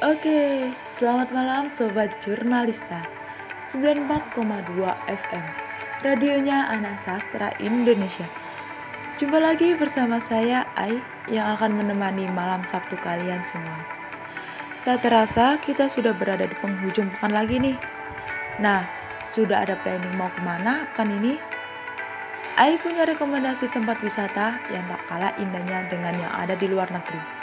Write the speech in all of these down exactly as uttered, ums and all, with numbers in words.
Oke, selamat malam Sobat Jurnalista sembilan puluh empat koma dua F M Radionya Anasastra Indonesia. Jumpa lagi bersama saya, Ai, yang akan menemani malam Sabtu kalian semua. Tak terasa kita sudah berada di penghujung pekan lagi nih. Nah, sudah ada planning mau kemana pekan ini? Ai punya rekomendasi tempat wisata yang tak kalah indahnya dengan yang ada di luar negeri.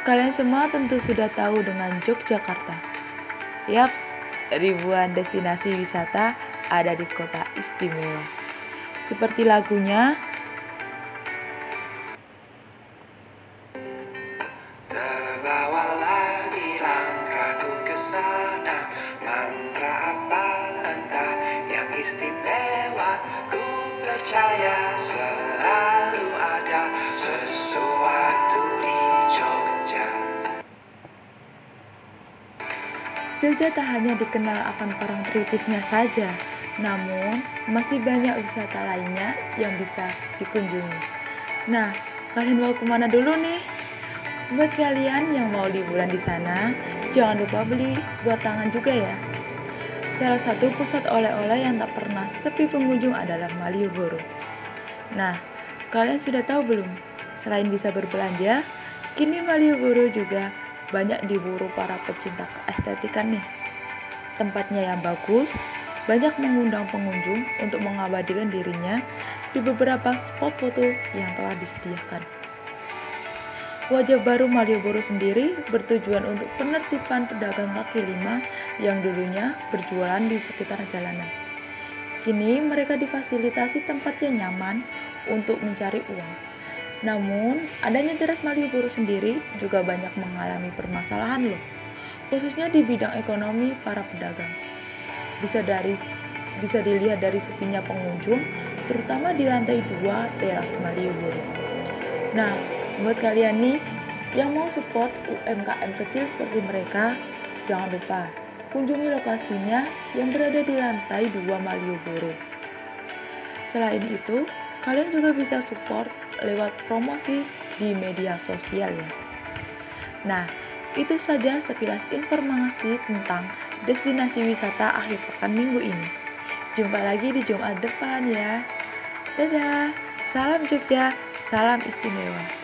Kalian semua tentu sudah tahu dengan Yogyakarta. Yaps, ribuan destinasi wisata ada di kota istimewa. Seperti lagunya. Terbawa lagi langkahku ke sana, mantra apa entah yang istimewa, ku percaya selalu ada sesuatu di Jogja. Jogja tak hanya dikenal akan parangtritisnya saja, namun masih banyak wisata lainnya yang bisa dikunjungi. Nah, kalian mau kemana dulu nih? Buat kalian yang mau liburan di sana, jangan lupa beli buatangan juga ya. Salah satu pusat oleh-oleh yang tak pernah sepi pengunjung adalah Malioboro. Nah, kalian sudah tahu belum? Selain bisa berbelanja, kini Malioboro juga banyak diburu para pecinta keestetikan nih. Tempatnya yang bagus banyak mengundang pengunjung untuk mengabadikan dirinya di beberapa spot foto yang telah disediakan. Wajah baru Malioboro sendiri bertujuan untuk penertiban pedagang kaki lima yang dulunya berjualan di sekitar jalanan. Kini mereka difasilitasi tempat yang nyaman untuk mencari uang. Namun, adanya teras Malioboro sendiri juga banyak mengalami permasalahan loh, khususnya di bidang ekonomi para pedagang. Bisa dari bisa dilihat dari sepinya pengunjung, terutama di lantai dua teras Malioboro. Nah, buat kalian nih yang mau support U M K M kecil seperti mereka, jangan lupa kunjungi lokasinya yang berada di lantai dua Malioboro. Selain itu, kalian juga bisa support lewat promosi di media sosial ya. Nah, itu saja sekilas informasi tentang destinasi wisata akhir pekan minggu ini. Jumpa lagi di Jumat depan ya. Dadah, salam Jogja, salam istimewa.